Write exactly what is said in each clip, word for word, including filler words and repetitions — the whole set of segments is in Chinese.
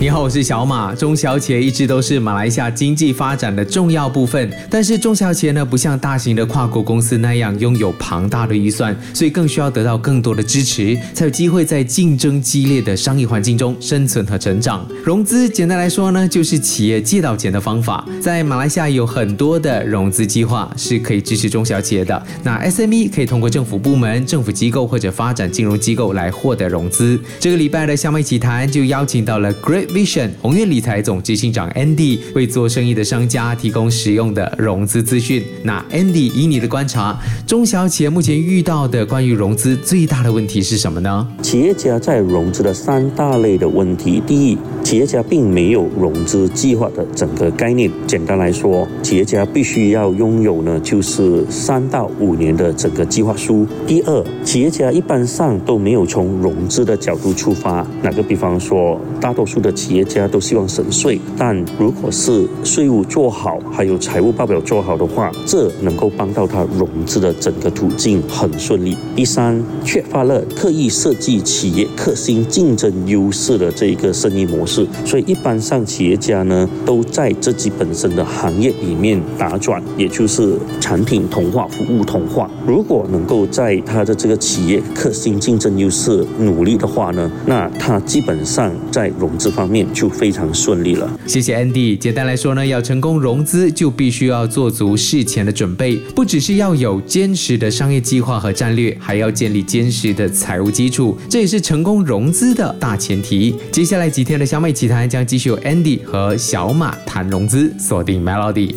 你好，我是小马。中小企业一直都是马来西亚经济发展的重要部分，但是中小企业呢，不像大型的跨国公司那样拥有庞大的预算，所以更需要得到更多的支持，才有机会在竞争激烈的商业环境中生存和成长。融资简单来说呢，就是企业借到钱的方法。在马来西亚有很多的融资计划是可以支持中小企业的，那 S M E 可以通过政府部门、政府机构或者发展金融机构来获得融资。这个礼拜的小马一起谈就邀请到了 Great Vision 宏愿理财总执行长 Andy 为做生意的商家提供实用的融资资讯。那 Andy， 以你的观察，中小企业目前遇到的关于融资最大的问题是什么呢？企业家在融资的三大类的问题。第一，企业家并没有融资计划的整个概念。简单来说，企业家必须要拥有呢，就是三到五年的整个计划书。第二，企业家一般上都没有从融资的角度出发。打个比方说，大多数的企业家都希望省税，但如果是税务做好，还有财务报表做好的话，这能够帮到他融资的整个途径很顺利。第三，缺乏了特意设计企业核心竞争优势的这一个生意模式，所以一般上企业家呢都在自己本身的行业里面打转，也就是产品同化、服务同化。如果能够在他的这个企业核心竞争优势努力的话呢，那他基本上在融资方面就非常顺利了。谢谢 Andy。 简单来说呢，要成功融资就必须要做足事前的准备，不只是要有坚实的商业计划和战略，还要建立坚实的财务基础，这也是成功融资的大前提。接下来几天的小马一起谈将继续有 Andy 和小马谈融资，锁定 MELODY。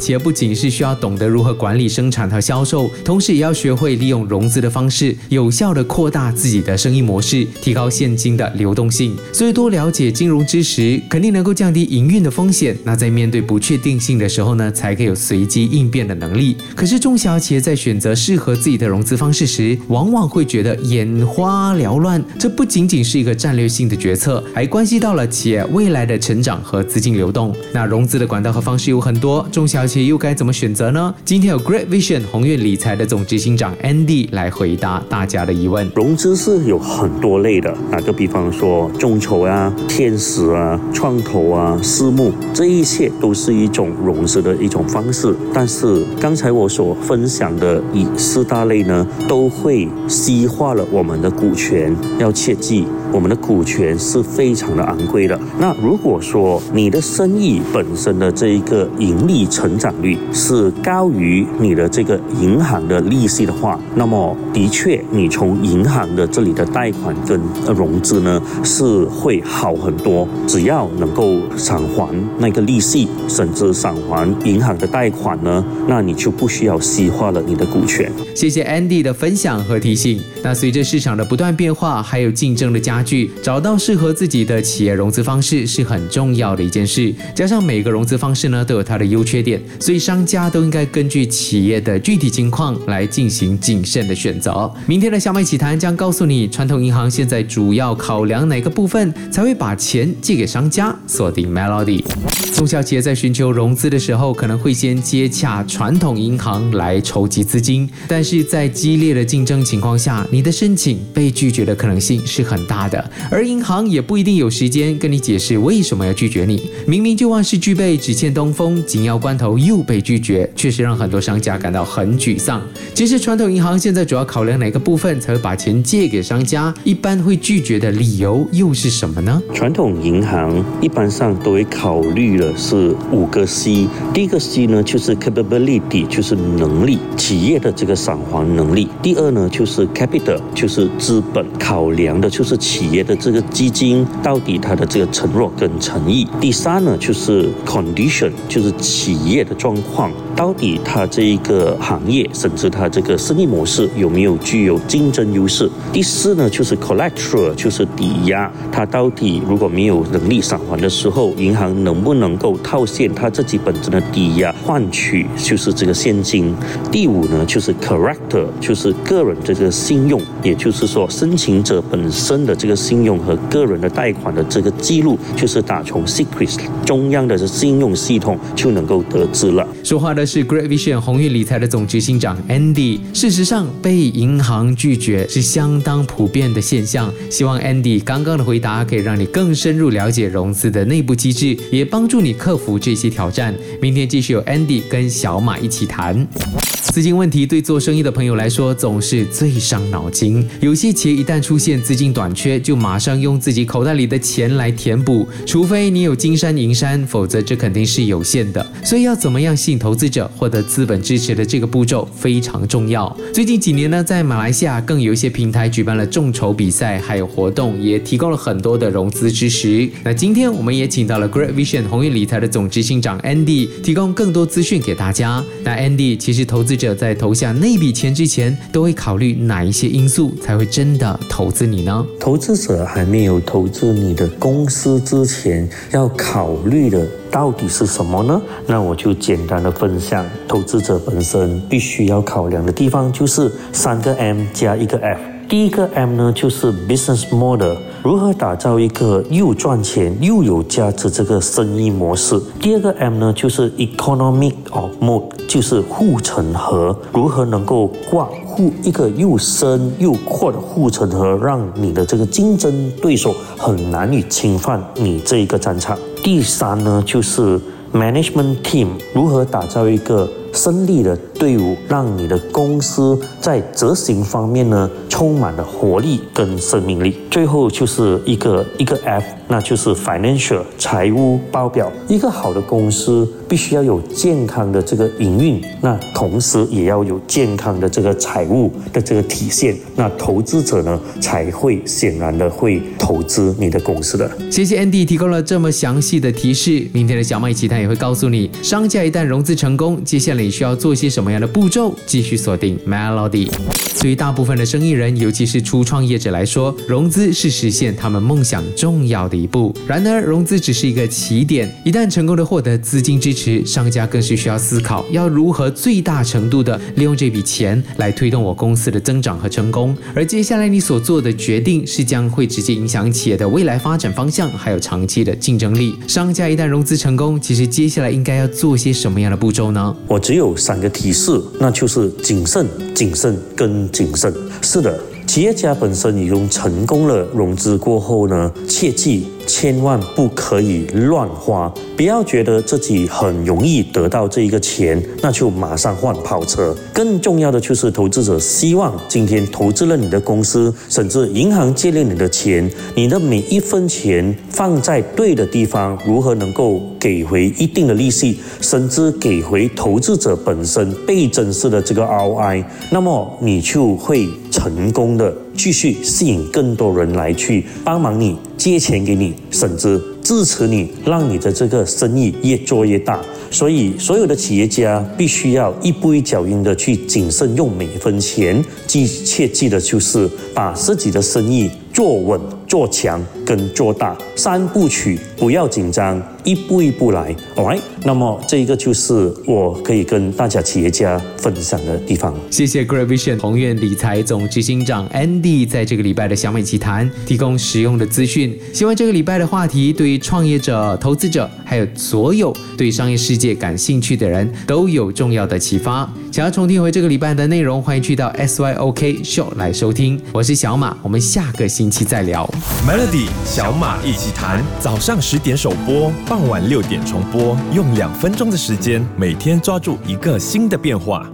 企业不仅是需要懂得如何管理生产和销售，同时也要学会利用融资的方式有效地扩大自己的生意模式，提高现金的流动性。所以多了解金融知识肯定能够降低营运的风险，那在面对不确定性的时候呢，才可以有随机应变的能力。可是中小企业在选择适合自己的融资方式时，往往会觉得眼花缭乱，这不仅仅是一个战略性的决策，还关系到了企业未来的成长和资金流动。那融资的管道和方式有很多，中小企业又该怎么选择呢？今天有 Great Vision 宏愿理财的总执行长 Andy 来回答大家的疑问。融资是有很多类的，打个比方说众筹啊、天使啊、创投啊、私募，这一切都是一种融资的一种方式。但是刚才我所分享的以四大类呢，都会稀化了我们的股权。要切记，我们的股权是非常的昂贵的。那如果说你的生意本身的这一个盈利成长率是高于你的这个银行的利息的话，那么的确你从银行的这里的贷款跟融资呢是会好很多，只要能够偿还那个利息，甚至偿还银行的贷款呢，那你就不需要稀化了你的股权。谢谢 Andy 的分享和提醒。那随着市场的不断变化，还有竞争的加剧，找到适合自己的企业融资方式是很重要的一件事。加上每个融资方式呢都有它的优缺点，所以商家都应该根据企业的具体情况来进行谨慎的选择。明天的小马一起谈将告诉你，传统银行现在主要考量哪个部分才会把钱借给商家，锁定 MELODY。 中小企业在寻求融资的时候，可能会先接洽传统银行来筹集资金，但是在激烈的竞争情况下，你的申请被拒绝的可能性是很大的，而银行也不一定有时间跟你解释为什么要拒绝你。明明就万事俱备，只欠东风，紧要关头又被拒绝，确实让很多商家感到很沮丧。其实传统银行现在主要考量哪个部分才会把钱借给商家，一般会拒绝的理由又是什么呢？传统银行一般上都会考虑的是五个 C。 第一个 C 呢就是 capability， 就是能力，企业的这个偿还能力。第二呢就是 capital， 就是资本，考量的就是企业的这个基金到底它的这个承诺跟诚意。第三呢就是 condition， 就是企业的状况，到底它这一个行业甚至它这个生意模式有没有具有竞争优势。第四呢就是 collateral， 就是抵押，它到底如果没有能力偿还的时候，银行能不能够套现它自己本身的抵押换取就是这个现金。第五呢就是 character， 就是个人这个信用，也就是说申请者本身的这个信用和个人的贷款的这个记录，就是打从 secret 中央的信用系统就能够得知了。说话的是 Great Vision 鸿运理财的总执行长 Andy。 事实上被银行拒绝是相当普遍的现象，希望 Andy 刚刚的回答可以让你更深入了解融资的内部机制，也帮助你克服这些挑战。明天继续有 Andy 跟小马一起谈。资金问题对做生意的朋友来说总是最伤脑筋，有些企业一旦出现资金短缺，就马上用自己口袋里的钱来填补，除非你有金山银山，否则这肯定是有限的。所以要怎么样吸引投资者获得资本支持的这个步骤非常重要。最近几年呢，在马来西亚更有一些平台举办了众筹比赛还有活动，也提供了很多的融资支持。那今天我们也请到了 Great Vision 鸿运理财的总执行长 Andy 提供更多资讯给大家。那 Andy 其实投资者在投下那笔钱之前都会考虑哪一些因素才会真的投资你呢？投资者还没有投资你的公司之前要考虑的到底是什么呢？那我就简单的分享，投资者本身必须要考量的地方就是三个 M 加一个 F。 第一个 M 呢，就是 business model， 如何打造一个又赚钱又有价值这个生意模式。第二个 M 呢，就是 economic or mode， 就是护城河，如何能够挂一个又深又阔的护城河，让你的这个竞争对手很难以侵犯你这一个战场。第三呢，就是 management team， 如何打造一个胜利的队伍，让你的公司在执行方面呢充满了活力跟生命力。最后就是一个一个 F， 那就是 financial 财务报表。一个好的公司必须要有健康的这个营运，那同时也要有健康的这个财务的这个体现，那投资者呢才会显然的会投资你的公司的。谢谢 Andy 提供了这么详细的提示。明天的小马一起谈也会告诉你，商家一旦融资成功，接下来需要做些什么样的步骤。继续锁定 MELODY。 对于大部分的生意人，尤其是初创业者来说，融资是实现他们梦想重要的一步。然而融资只是一个起点，一旦成功的获得资金支持，商家更是需要思考要如何最大程度的利用这笔钱来推动我公司的增长和成功。而接下来你所做的决定是将会直接影响企业的未来发展方向还有长期的竞争力。商家一旦融资成功，其实接下来应该要做些什么样的步骤呢？我只有三个提示，那就是谨慎、谨慎跟谨慎。是的，企业家本身已经成功了融资过后呢，切记千万不可以乱花，不要觉得自己很容易得到这一个钱，那就马上换跑车。更重要的就是投资者希望今天投资了你的公司，甚至银行借了你的钱，你的每一分钱放在对的地方，如何能够给回一定的利息，甚至给回投资者本身倍增式的这个 R O I， 那么你就会成功的继续吸引更多人来去帮忙你，借钱给你，甚至支持你，让你的这个生意越做越大。所以所有的企业家必须要一步一脚印的去谨慎用每一分钱，切记的就是把自己的生意做稳、做强跟做大，三部曲，不要紧张，一步一步来。 Alright， 那么这个就是我可以跟大家企业家分享的地方。谢谢 Great Vision 鸿运理财总执行长 Andy 在这个礼拜的小美奇谈提供实用的资讯。希望这个礼拜的话题对于创业者、投资者还有所有对商业世界感兴趣的人都有重要的启发。想要重听回这个礼拜的内容，欢迎去到 S Y O K Show 来收听。我是小马，我们下个星期再聊。 MELODY 小马一起谈，早上十点首播，傍晚六点重播，用两分钟的时间每天抓住一个新的变化。